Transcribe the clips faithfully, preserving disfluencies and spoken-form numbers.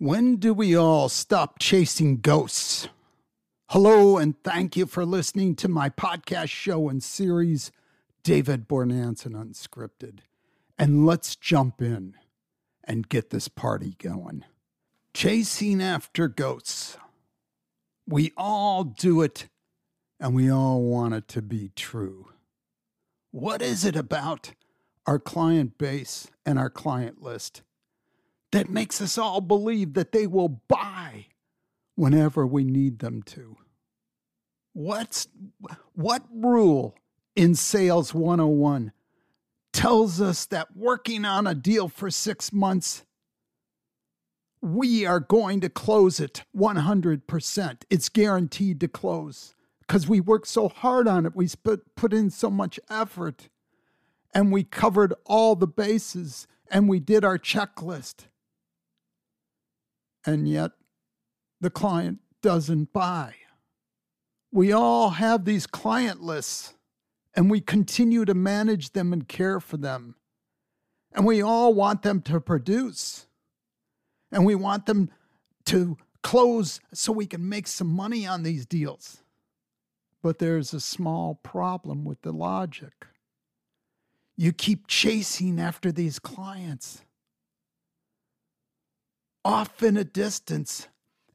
When do we all stop chasing ghosts? Hello, and thank you for listening to my podcast show and series, David Bornanson Unscripted. And let's jump in and get this party going. Chasing after ghosts. We all do it, and we all want it to be true. What is it about our client base and our client list that makes us all believe that they will buy whenever we need them to? What's, what rule in Sales one oh one tells us that working on a deal for six months, we are going to close it one hundred percent? It's guaranteed to close because we worked so hard on it. We put in so much effort, and we covered all the bases, and we did our checklist. And yet, the client doesn't buy. We all have these client lists, and we continue to manage them and care for them. And we all want them to produce. And we want them to close so we can make some money on these deals. But there's a small problem with the logic. You keep chasing after these clients, off in a distance,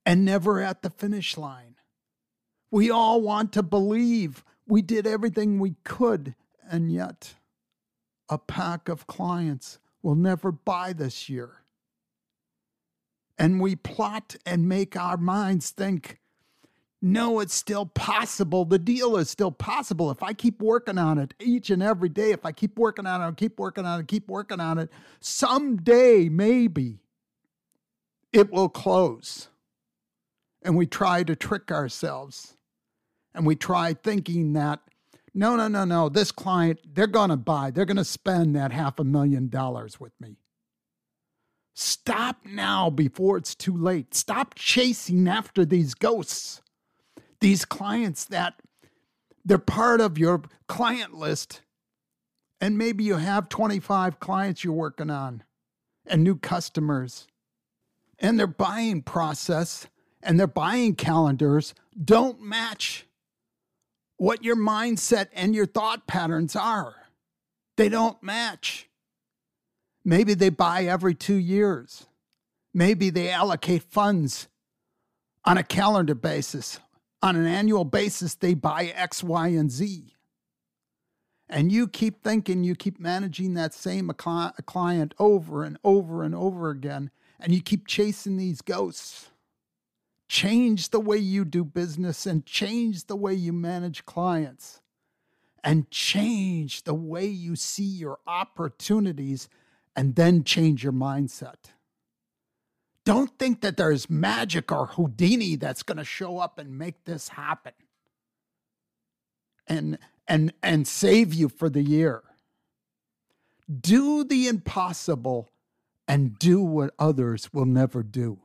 and never at the finish line. We all want to believe we did everything we could, and yet a pack of clients will never buy this year. And we plot and make our minds think, no, it's still possible. The deal is still possible. If I keep working on it each and every day, if I keep working on it, keep working on it, keep working on it, someday maybe it will close. And we try to trick ourselves. And we try thinking that, no, no, no, no, this client, they're going to buy. They're going to spend that half a million dollars with me. Stop now before it's too late. Stop chasing after these ghosts, these clients that they're part of your client list. And maybe you have twenty-five clients you're working on and new customers, and their buying process and their buying calendars don't match what your mindset and your thought patterns are. They don't match. Maybe they buy every two years. Maybe they allocate funds on a calendar basis. On an annual basis, they buy X, Y, and Z. And you keep thinking, you keep managing that same client over and over and over again, and you keep chasing these ghosts. Change the way you do business, and change the way you manage clients, and change the way you see your opportunities, and then change your mindset. Don't think that there's magic or Houdini that's going to show up and make this happen and, and, and save you for the year. Do the impossible and do what others will never do.